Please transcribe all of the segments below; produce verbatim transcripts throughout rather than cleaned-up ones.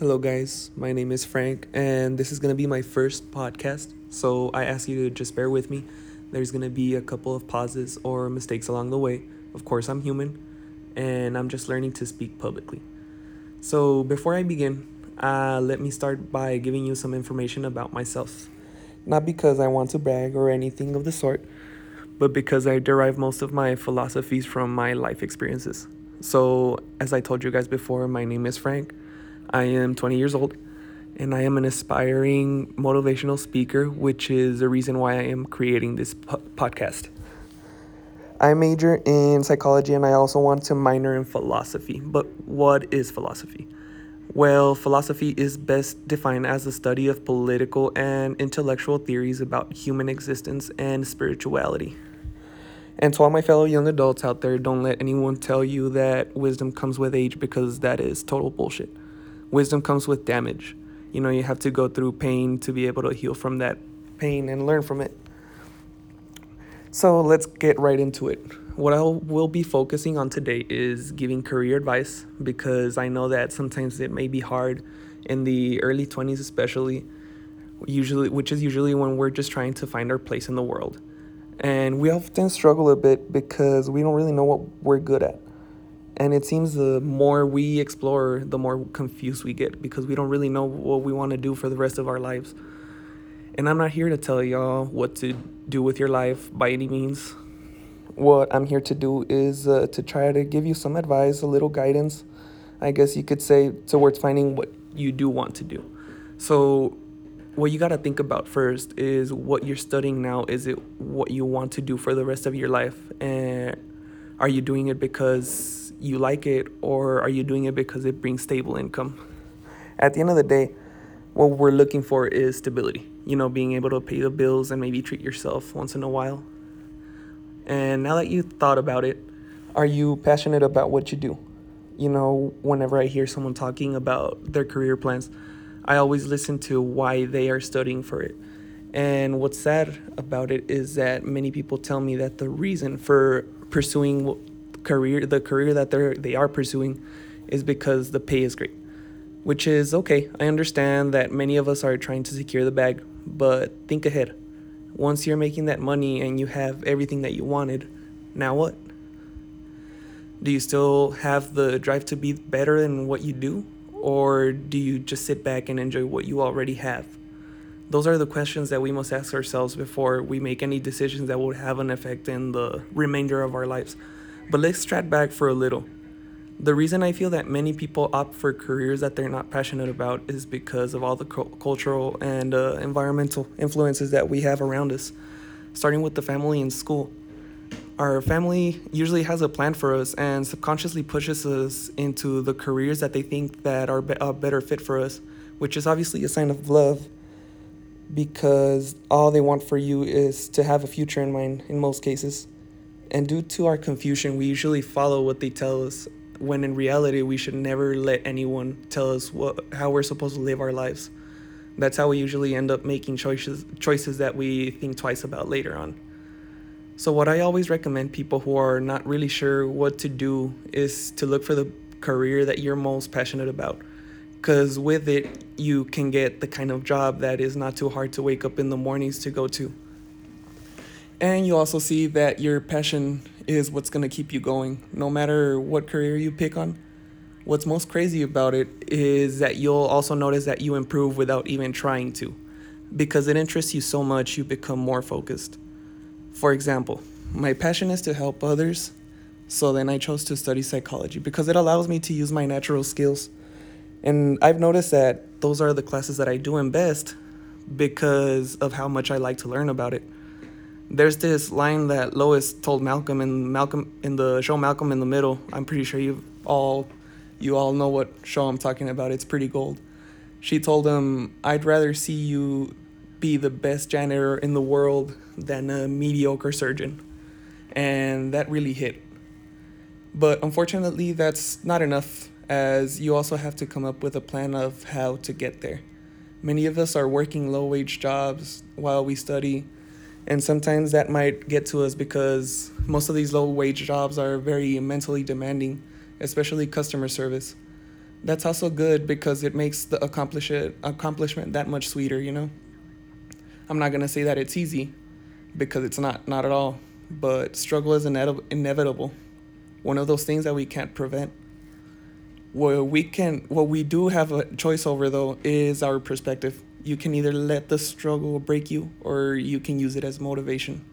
Hello guys, my name is Frank, and this is going to be my first podcast, so I ask you to just bear with me. There's going to be a couple of pauses or mistakes along the way. Of course, I'm human, and I'm just learning to speak publicly. So before I begin, uh, let me start by giving you some information about myself. Not because I want to brag or anything of the sort, but because I derive most of my philosophies from my life experiences. So, as I told you guys before, my name is Frank. I am twenty years old, and I am an aspiring motivational speaker, which is the reason why I am creating this po- podcast. I major in psychology, and I also want to minor in philosophy. But what is philosophy? Well, philosophy is best defined as the study of political and intellectual theories about human existence and spirituality. And to all my fellow young adults out there, don't let anyone tell you that wisdom comes with age, because that is total bullshit. Wisdom comes with damage. You know, you have to go through pain to be able to heal from that pain and learn from it. So let's get right into it. What I will be focusing on today is giving career advice, because I know that sometimes it may be hard in the early twenties especially, usually, which is usually when we're just trying to find our place in the world. And we often struggle a bit because we don't really know what we're good at. And it seems the more we explore, the more confused we get, because we don't really know what we want to do for the rest of our lives. And I'm not here to tell y'all what to do with your life by any means. What I'm here to do is uh, to try to give you some advice, a little guidance, I guess you could say, towards finding what you do want to do. So what you got to think about first is what you're studying now. Is it what you want to do for the rest of your life? And are you doing it because you like it, or are you doing it because it brings stable income? At the end of the day, what we're looking for is stability, you know, being able to pay the bills and maybe treat yourself once in a while. And now that you thought about it, are you passionate about what you do? You know, whenever I hear someone talking about their career plans, I always listen to why they are studying for it. And what's sad about it is that many people tell me that the reason for pursuing what career the career that they're they are pursuing is because the pay is great, which is okay. I understand that many of us are trying to secure the bag, but think ahead. Once you're making that money and you have everything that you wanted, now what? Do you still have the drive to be better in what you do, or do you just sit back and enjoy what you already have? Those are the questions that we must ask ourselves before we make any decisions that will have an effect in the remainder of our lives. But let's strat back for a little. The reason I feel that many people opt for careers that they're not passionate about is because of all the co- cultural and uh, environmental influences that we have around us, starting with the family and school. Our family usually has a plan for us and subconsciously pushes us into the careers that they think that are be- a better fit for us, which is obviously a sign of love, because all they want for you is to have a future in mind in most cases. And due to our confusion, we usually follow what they tell us, when in reality, we should never let anyone tell us what, how we're supposed to live our lives. That's how we usually end up making choices, choices that we think twice about later on. So what I always recommend people who are not really sure what to do is to look for the career that you're most passionate about. Because with it, you can get the kind of job that is not too hard to wake up in the mornings to go to. And you also see that your passion is what's going to keep you going, no matter what career you pick on. What's most crazy about it is that you'll also notice that you improve without even trying to. Because it interests you so much, you become more focused. For example, my passion is to help others, so then I chose to study psychology because it allows me to use my natural skills. And I've noticed that those are the classes that I do in best because of how much I like to learn about it. There's this line that Lois told Malcolm in Malcolm in the show Malcolm in the Middle. I'm pretty sure you all you all know what show I'm talking about. It's pretty gold. She told him, "I'd rather see you be the best janitor in the world than a mediocre surgeon." And that really hit. But unfortunately, that's not enough, as you also have to come up with a plan of how to get there. Many of us are working low-wage jobs while we study. And sometimes that might get to us because most of these low-wage jobs are very mentally demanding, especially customer service. that's also good because it makes the accomplish it, accomplishment that much sweeter, you know? I'm not going to say that it's easy because it's not, not at all. But struggle is ined- inevitable. One of those things that we can't prevent. What we can, what we do have a choice over, though, is our perspective. You can either let the struggle break you or you can use it as motivation.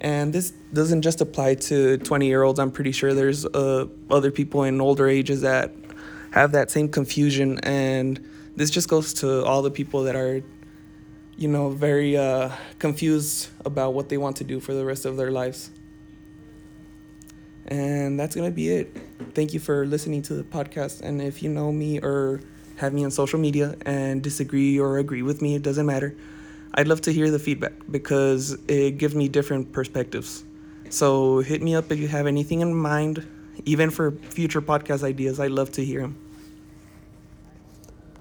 And this doesn't just apply to twenty-year-olds. I'm pretty sure there's uh, other people in older ages that have that same confusion. And this just goes to all the people that are, you know, very uh, confused about what they want to do for the rest of their lives. And that's going to be it. Thank you for listening to the podcast. And if you know me or have me on social media and disagree or agree with me, it doesn't matter. I'd love to hear the feedback because it gives me different perspectives. So hit me up if you have anything in mind, even for future podcast ideas. I'd love to hear them.